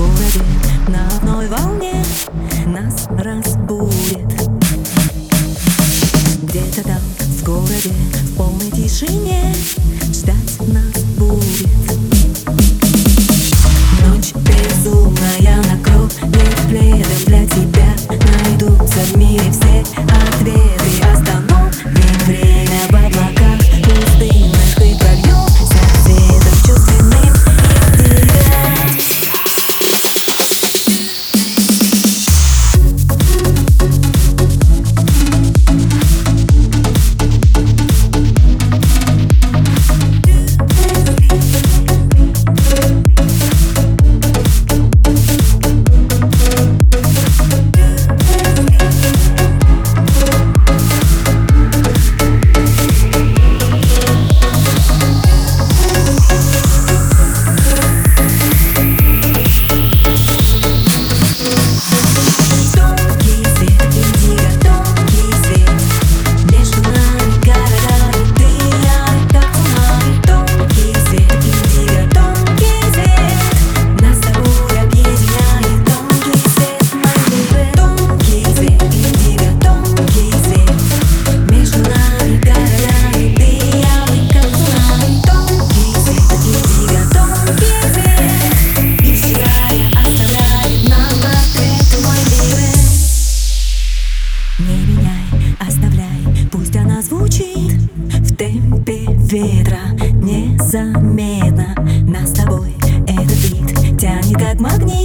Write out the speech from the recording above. городе на одной волне нас разбудит. Где-то там в городе в полной тишине ждать нас будет. Ночь безумная, накроет пледом для тебя. Найдутся в мире все ответы, остановит время в облаках пустынных и пробьемся светом чувственным и ветра незаметно нас с тобой этот вид тянет как магнит.